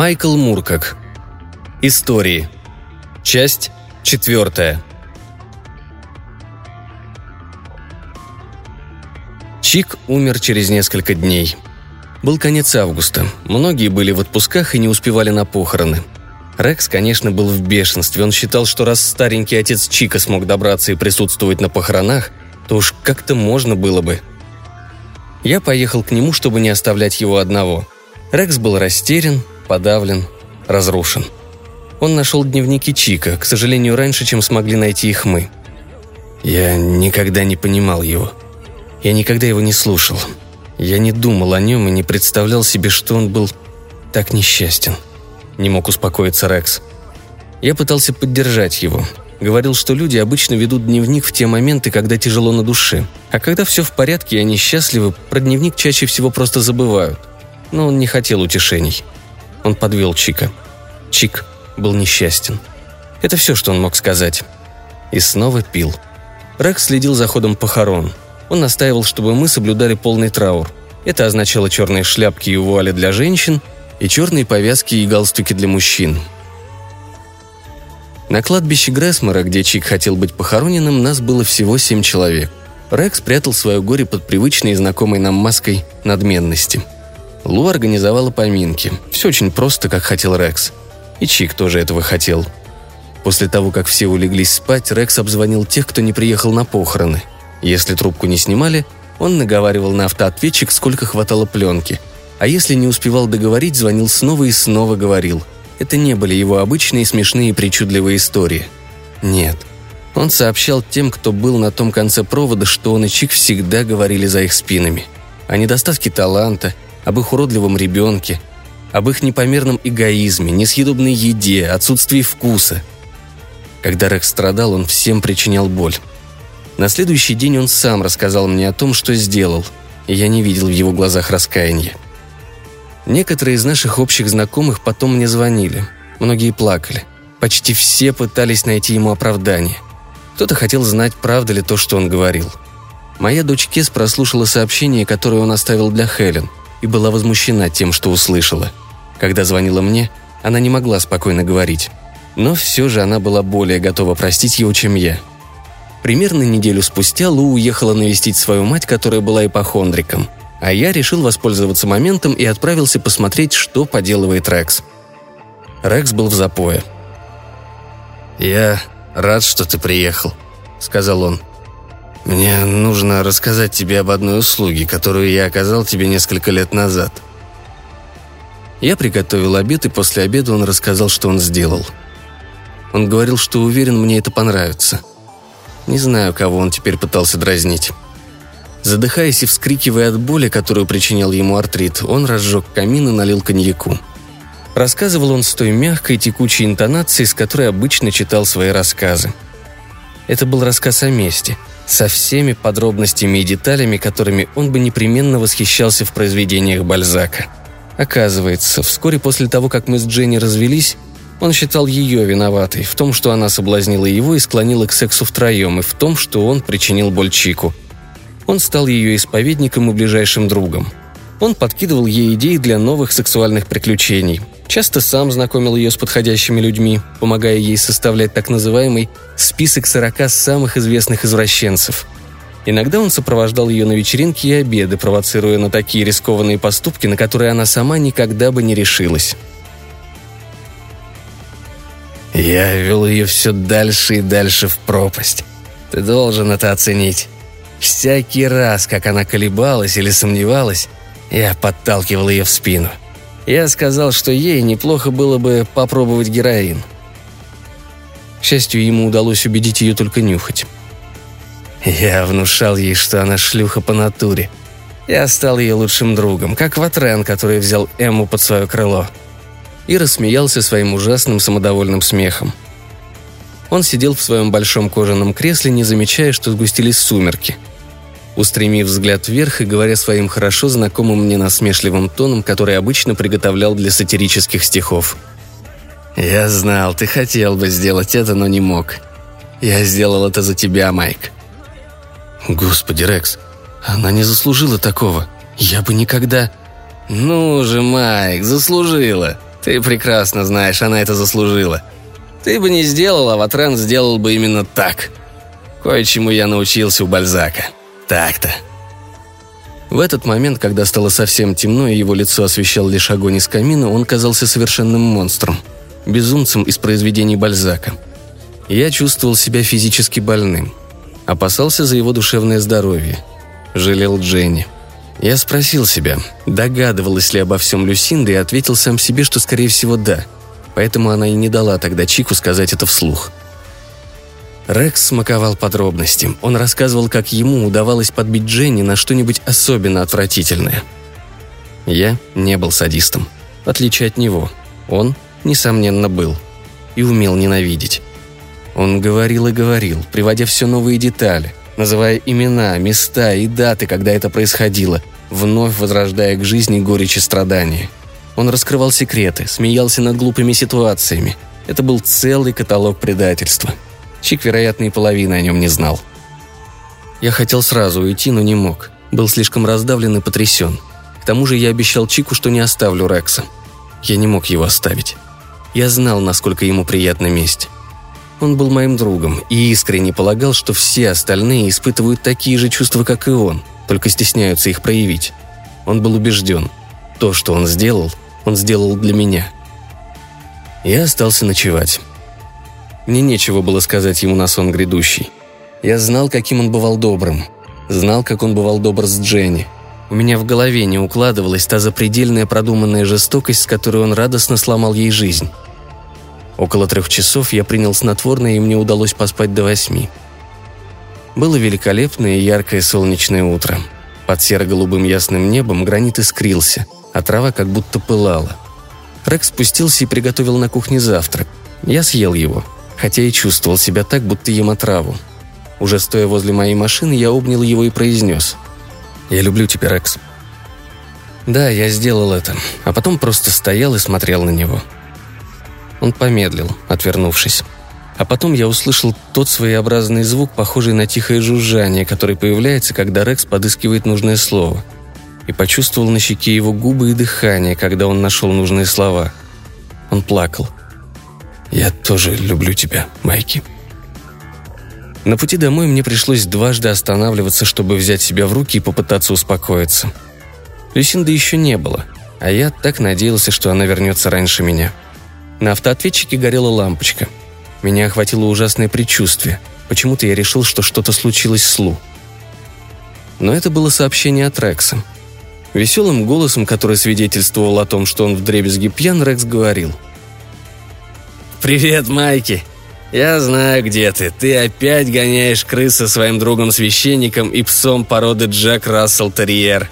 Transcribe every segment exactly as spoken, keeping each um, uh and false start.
Майкл Муркок. Истории. Часть четвертая. Чик умер через несколько дней. Был конец августа. Многие были в отпусках и не успевали на похороны. Рекс, конечно, был в бешенстве. Он считал, что раз старенький отец Чика смог добраться и присутствовать на похоронах, то уж как-то можно было бы. Я поехал к нему, чтобы не оставлять его одного. Рекс был растерян, подавлен, разрушен. Он нашел дневники Чика, к сожалению, раньше, чем смогли найти их мы. Я никогда не понимал его. Я никогда его не слушал. Я не думал о нем и не представлял себе, что он был так несчастен. Не мог успокоиться Рекс. Я пытался поддержать его. Говорил, что люди обычно ведут дневник в те моменты, когда тяжело на душе. А когда все в порядке и они счастливы, про дневник чаще всего просто забывают. Но он не хотел утешений. Он подвел Чика. Чик был несчастен. Это все, что он мог сказать. И снова пил. Рекс следил за ходом похорон. Он настаивал, чтобы мы соблюдали полный траур. Это означало черные шляпки и вуали для женщин, и черные повязки и галстуки для мужчин. На кладбище Грасмера, где Чик хотел быть похороненным, нас было всего семь человек. Рекс прятал свое горе под привычной и знакомой нам маской надменности. Лу организовала поминки. Все очень просто, как хотел Рекс. И Чик тоже этого хотел. После того, как все улеглись спать, Рекс обзвонил тех, кто не приехал на похороны. Если трубку не снимали, он наговаривал на автоответчик, сколько хватало пленки. А если не успевал договорить, звонил снова и снова говорил. Это не были его обычные смешные и причудливые истории. Нет. Он сообщал тем, кто был на том конце провода, что он и Чик всегда говорили за их спинами. О недостатке таланта, об их уродливом ребенке, об их непомерном эгоизме, несъедобной еде, отсутствии вкуса. Когда Рекс страдал, он всем причинял боль. На следующий день он сам рассказал мне о том, что сделал, и я не видел в его глазах раскаяния. Некоторые из наших общих знакомых потом мне звонили. Многие плакали. Почти все пытались найти ему оправдание. Кто-то хотел знать, правда ли то, что он говорил. Моя дочь Кес прослушала сообщение, которое он оставил для Хелен, и была возмущена тем, что услышала. Когда звонила мне, она не могла спокойно говорить. Но все же она была более готова простить его, чем я. Примерно неделю спустя Лу уехала навестить свою мать, которая была ипохондриком. А я решил воспользоваться моментом и отправился посмотреть, что поделывает Рекс. Рекс был в запое. «Я рад, что ты приехал», — сказал он. «Мне нужно рассказать тебе об одной услуге, которую я оказал тебе несколько лет назад». Я приготовил обед, и после обеда он рассказал, что он сделал. Он говорил, что уверен, мне это понравится. Не знаю, кого он теперь пытался дразнить. Задыхаясь и вскрикивая от боли, которую причинял ему артрит, он разжег камин и налил коньяку. Рассказывал он с той мягкой, текучей интонацией, с которой обычно читал свои рассказы. Это был рассказ о мести, со всеми подробностями и деталями, которыми он бы непременно восхищался в произведениях Бальзака. Оказывается, вскоре после того, как мы с Дженни развелись, он считал ее виноватой в том, что она соблазнила его и склонила к сексу втроем, и в том, что он причинил боль Чику. Он стал ее исповедником и ближайшим другом. Он подкидывал ей идеи для новых сексуальных приключений. Часто сам знакомил ее с подходящими людьми, помогая ей составлять так называемый «список сорока самых известных извращенцев». Иногда он сопровождал ее на вечеринки и обеды, провоцируя на такие рискованные поступки, на которые она сама никогда бы не решилась. «Я вел ее все дальше и дальше в пропасть. Ты должен это оценить». Всякий раз, как она колебалась или сомневалась, я подталкивал ее в спину. Я сказал, что ей неплохо было бы попробовать героин. К счастью, ему удалось убедить ее только нюхать. Я внушал ей, что она шлюха по натуре. Я стал ее лучшим другом, как Вотрен, который взял Эмму под свое крыло. И рассмеялся своим ужасным самодовольным смехом. Он сидел в своем большом кожаном кресле, не замечая, что сгустились сумерки. Устремив взгляд вверх и говоря своим хорошо знакомым мне насмешливым тоном, который обычно приготовлял для сатирических стихов. «Я знал, ты хотел бы сделать это, но не мог. Я сделал это за тебя, Майк». «Господи, Рекс, она не заслужила такого. Я бы никогда...» «Ну же, Майк, заслужила. Ты прекрасно знаешь, она это заслужила. Ты бы не сделал, а Вотрен сделал бы именно так. Кое-чему я научился у Бальзака. Так-то». В этот момент, когда стало совсем темно и его лицо освещал лишь огонь из камина, он казался совершенным монстром, безумцем из произведений Бальзака. Я чувствовал себя физически больным. Опасался за его душевное здоровье. Жалел Дженни. Я спросил себя, догадывалась ли обо всем Люсинда, и ответил сам себе, что, скорее всего, да. Поэтому она и не дала тогда Чику сказать это вслух. Рекс смаковал подробности. Он рассказывал, как ему удавалось подбить Дженни на что-нибудь особенно отвратительное. Я не был садистом. В отличие от него, он, несомненно, был. И умел ненавидеть. Он говорил и говорил, приводя все новые детали, называя имена, места и даты, когда это происходило, вновь возрождая к жизни горечь и страдания. Он раскрывал секреты, смеялся над глупыми ситуациями. Это был целый каталог предательства. Чик, вероятно, и половины о нем не знал. Я хотел сразу уйти, но не мог. Был слишком раздавлен и потрясен. К тому же я обещал Чику, что не оставлю Рекса. Я не мог его оставить. Я знал, насколько ему приятна месть. Он был моим другом и искренне полагал, что все остальные испытывают такие же чувства, как и он, только стесняются их проявить. Он был убежден. То, что он сделал, он сделал для меня. Я остался ночевать. Мне нечего было сказать ему на сон грядущий. Я знал, каким он бывал добрым. Знал, как он бывал добр с Дженни. У меня в голове не укладывалась та запредельная продуманная жестокость, с которой он радостно сломал ей жизнь. Около трех часов я принял снотворное, и мне удалось поспать до восьми. Было великолепное и яркое солнечное утро. Под серо-голубым ясным небом гранит искрился, а трава как будто пылала. Рекс спустился и приготовил на кухне завтрак. Я съел его, хотя и чувствовал себя так, будто ем отраву. Уже стоя возле моей машины, я обнял его и произнес: «Я люблю тебя, Рекс». Да, я сделал это, а потом просто стоял и смотрел на него. Он помедлил, отвернувшись. А потом я услышал тот своеобразный звук, похожий на тихое жужжание, который появляется, когда Рекс подыскивает нужное слово. И почувствовал на щеке его губы и дыхание, когда он нашел нужные слова. Он плакал. «Я тоже люблю тебя, Майки». На пути домой мне пришлось дважды останавливаться, чтобы взять себя в руки и попытаться успокоиться. Люсинды еще не было, а я так надеялся, что она вернется раньше меня. На автоответчике горела лампочка. Меня охватило ужасное предчувствие. Почему-то я решил, что что-то случилось с Лу. Но это было сообщение от Рекса. Веселым голосом, который свидетельствовал о том, что он вдребезги пьян, Рекс говорил: «Привет, Майки! Я знаю, где ты. Ты опять гоняешь крыс со своим другом-священником и псом породы Джек-Рассел-терьер.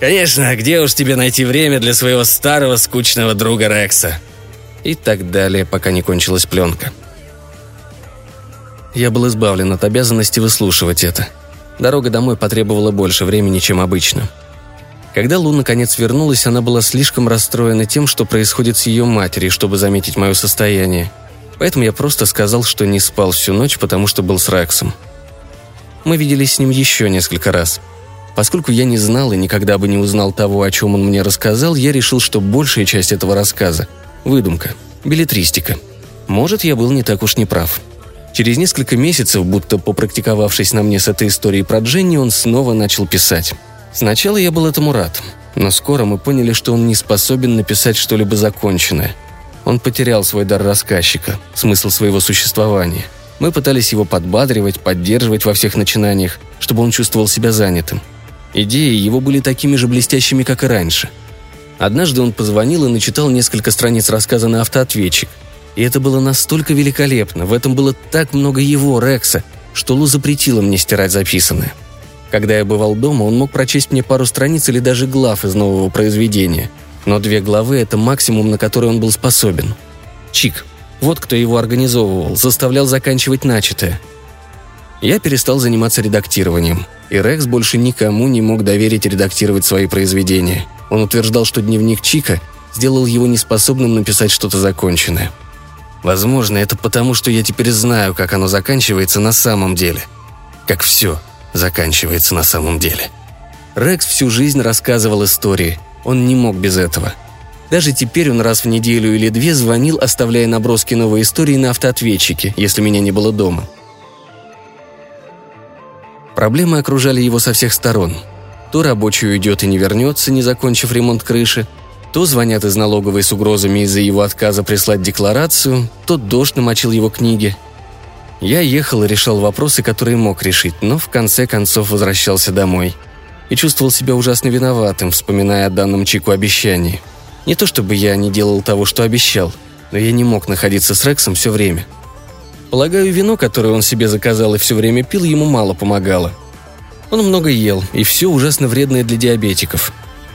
Конечно, где уж тебе найти время для своего старого скучного друга Рекса?» И так далее, пока не кончилась пленка. Я был избавлен от обязанности выслушивать это. Дорога домой потребовала больше времени, чем обычно. Когда Лу наконец вернулась, она была слишком расстроена тем, что происходит с ее матерью, чтобы заметить мое состояние. Поэтому я просто сказал, что не спал всю ночь, потому что был с Рексом. Мы виделись с ним еще несколько раз. Поскольку я не знал и никогда бы не узнал того, о чем он мне рассказал, я решил, что большая часть этого рассказа — выдумка, беллетристика. Может, я был не так уж неправ. Через несколько месяцев, будто попрактиковавшись на мне с этой историей про Дженни, он снова начал писать. Сначала я был этому рад, но скоро мы поняли, что он не способен написать что-либо законченное. Он потерял свой дар рассказчика, смысл своего существования. Мы пытались его подбадривать, поддерживать во всех начинаниях, чтобы он чувствовал себя занятым. Идеи его были такими же блестящими, как и раньше. Однажды он позвонил и начитал несколько страниц рассказа на автоответчик. И это было настолько великолепно, в этом было так много его, Рекса, что Лу запретила мне стирать записанное. Когда я бывал дома, он мог прочесть мне пару страниц или даже глав из нового произведения. Но две главы – это максимум, на который он был способен. Чик. Вот кто его организовывал, заставлял заканчивать начатое. Я перестал заниматься редактированием, и Рекс больше никому не мог доверить редактировать свои произведения. Он утверждал, что дневник Чика сделал его неспособным написать что-то законченное. Возможно, это потому, что я теперь знаю, как оно заканчивается на самом деле. Как все заканчивается на самом деле. Рекс всю жизнь рассказывал истории. Он не мог без этого. Даже теперь он раз в неделю или две звонил, оставляя наброски новой истории на автоответчике, если меня не было дома. Проблемы окружали его со всех сторон. То рабочий уйдет и не вернется, не закончив ремонт крыши, то звонят из налоговой с угрозами из-за его отказа прислать декларацию, то дождь намочил его книги. Я ехал и решал вопросы, которые мог решить, но в конце концов возвращался домой. И чувствовал себя ужасно виноватым, вспоминая о данном Чику обещании. Не то чтобы я не делал того, что обещал, но я не мог находиться с Рексом все время. Полагаю, вино, которое он себе заказал и все время пил, ему мало помогало. Он много ел, и все ужасно вредное для диабетиков.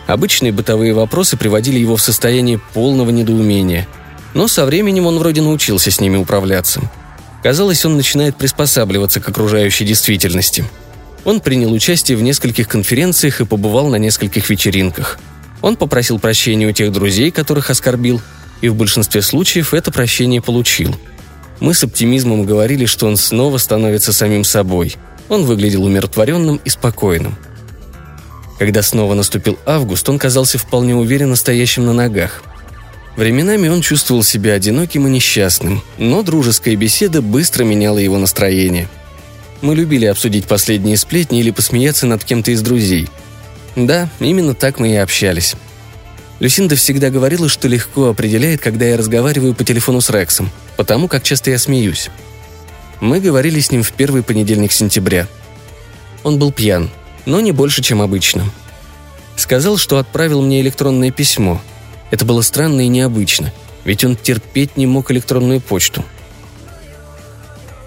Обычные бытовые вопросы приводили его в состояние полного недоумения. Но со временем он вроде научился с ними управляться. Казалось, он начинает приспосабливаться к окружающей действительности. Он принял участие в нескольких конференциях и побывал на нескольких вечеринках. Он попросил прощения у тех друзей, которых оскорбил, и в большинстве случаев это прощение получил. Мы с оптимизмом говорили, что он снова становится самим собой. Он выглядел умиротворенным и спокойным. Когда снова наступил август, он казался вполне уверенно стоящим на ногах. Временами он чувствовал себя одиноким и несчастным, но дружеская беседа быстро меняла его настроение. Мы любили обсудить последние сплетни или посмеяться над кем-то из друзей. Да, именно так мы и общались. Люсинда всегда говорила, что легко определяет, когда я разговариваю по телефону с Рексом, потому как часто я смеюсь. Мы говорили с ним в первый понедельник сентября. Он был пьян, но не больше, чем обычно. Сказал, что отправил мне электронное письмо. Это было странно и необычно, ведь он терпеть не мог электронную почту.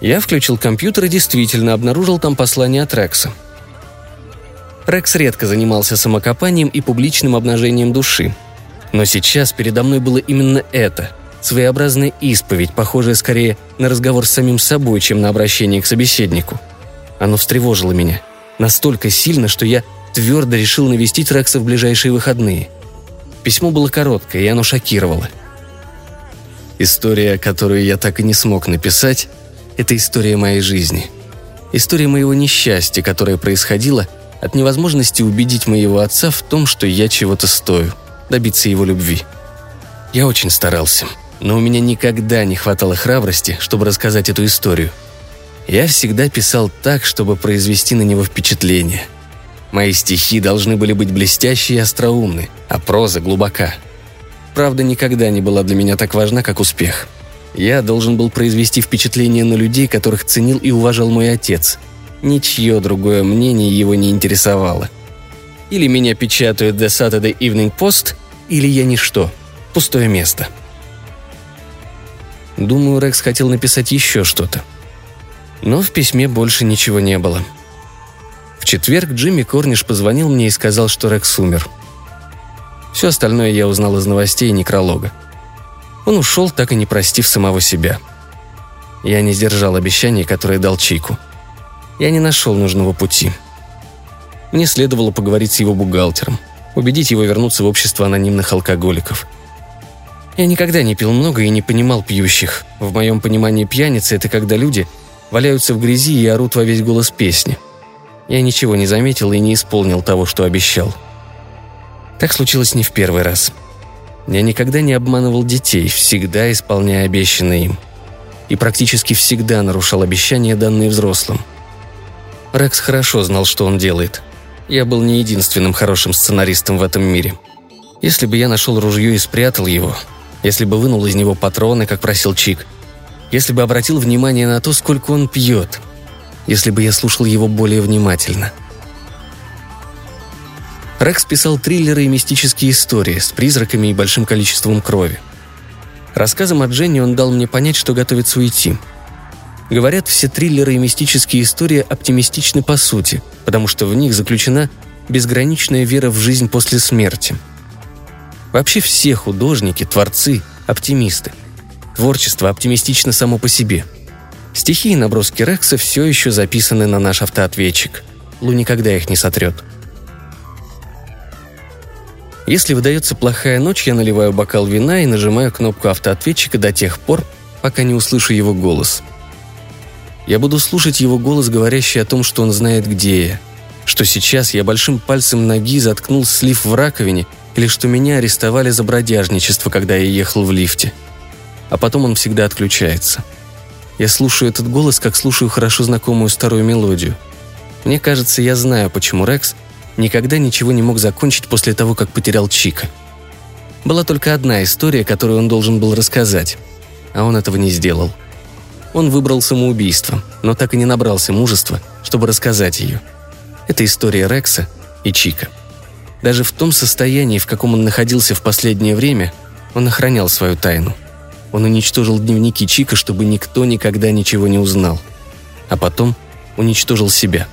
Я включил компьютер и действительно обнаружил там послание от Рекса. Рекс редко занимался самокопанием и публичным обнажением души. Но сейчас передо мной было именно это – своеобразная исповедь, похожая скорее на разговор с самим собой, чем на обращение к собеседнику. Оно встревожило меня. Настолько сильно, что я твердо решил навестить Рекса в ближайшие выходные. Письмо было короткое, и оно шокировало. История, которую я так и не смог написать – это история моей жизни. История моего несчастья, которое происходило – от невозможности убедить моего отца в том, что я чего-то стою, добиться его любви. Я очень старался, но у меня никогда не хватало храбрости, чтобы рассказать эту историю. Я всегда писал так, чтобы произвести на него впечатление. Мои стихи должны были быть блестящие и остроумны, а проза глубока. Правда никогда не была для меня так важна, как успех. Я должен был произвести впечатление на людей, которых ценил и уважал мой отец. Ничье другое мнение его не интересовало. Или меня печатают The Saturday Evening Post, или я ничто. Пустое место. Думаю, Рекс хотел написать еще что-то. Но в письме больше ничего не было. В четверг Джимми Корниш позвонил мне и сказал, что Рекс умер. Все остальное я узнал из новостей и некролога. Он ушел, так и не простив самого себя. Я не сдержал обещаний, которые дал Чику. Я не нашел нужного пути. Мне следовало поговорить с его бухгалтером, убедить его вернуться в общество анонимных алкоголиков. Я никогда не пил много и не понимал пьющих. В моем понимании пьяница – это когда люди валяются в грязи и орут во весь голос песни. Я ничего не заметил и не исполнил того, что обещал. Так случилось не в первый раз. Я никогда не обманывал детей, всегда исполняя обещанное им. И практически всегда нарушал обещания, данные взрослым. Рекс хорошо знал, что он делает. Я был не единственным хорошим сценаристом в этом мире. Если бы я нашел ружье и спрятал его, если бы вынул из него патроны, как просил Чик, если бы обратил внимание на то, сколько он пьет, если бы я слушал его более внимательно. Рекс писал триллеры и мистические истории с призраками и большим количеством крови. Рассказом о Дженни он дал мне понять, что готовится уйти. Говорят, все триллеры и мистические истории оптимистичны по сути, потому что в них заключена безграничная вера в жизнь после смерти. Вообще все художники, творцы, оптимисты. Творчество оптимистично само по себе. Стихи и наброски Рекса все еще записаны на наш автоответчик. Лу никогда их не сотрет. Если выдается плохая ночь, я наливаю бокал вина и нажимаю кнопку автоответчика до тех пор, пока не услышу его голос. Я буду слушать его голос, говорящий о том, что он знает, где я. Что сейчас я большим пальцем ноги заткнул слив в раковине или что меня арестовали за бродяжничество, когда я ехал в лифте. А потом он всегда отключается. Я слушаю этот голос, как слушаю хорошо знакомую старую мелодию. Мне кажется, я знаю, почему Рекс никогда ничего не мог закончить после того, как потерял Чика. Была только одна история, которую он должен был рассказать, а он этого не сделал. Он выбрал самоубийство, но так и не набрался мужества, чтобы рассказать ее. Это история Рекса и Чика. Даже в том состоянии, в каком он находился в последнее время, он охранял свою тайну. Он уничтожил дневники Чика, чтобы никто никогда ничего не узнал. А потом уничтожил себя.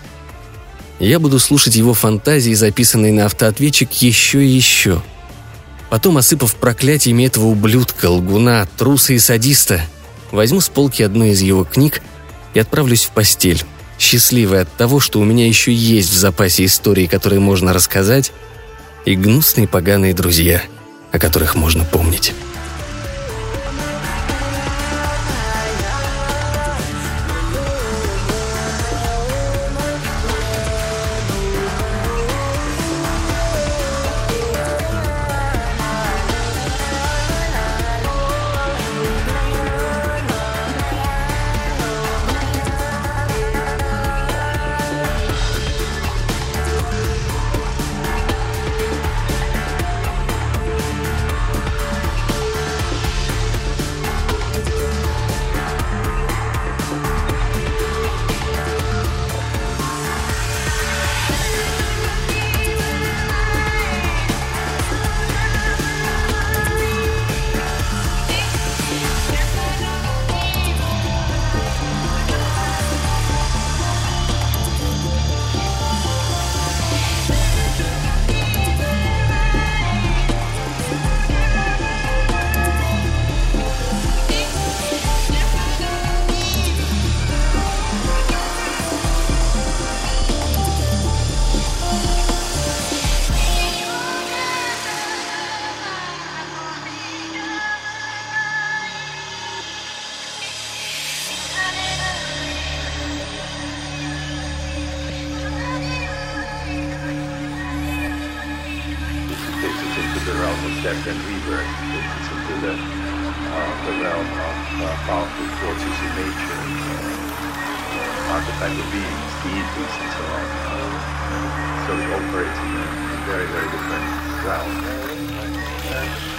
Я буду слушать его фантазии, записанные на автоответчик, еще и еще. Потом, осыпав проклятиями этого ублюдка, лгуна, труса и садиста, возьму с полки одну из его книг и отправлюсь в постель, счастливый от того, что у меня еще есть в запасе истории, которые можно рассказать, и гнусные поганые друзья, о которых можно помнить». Very, very different round.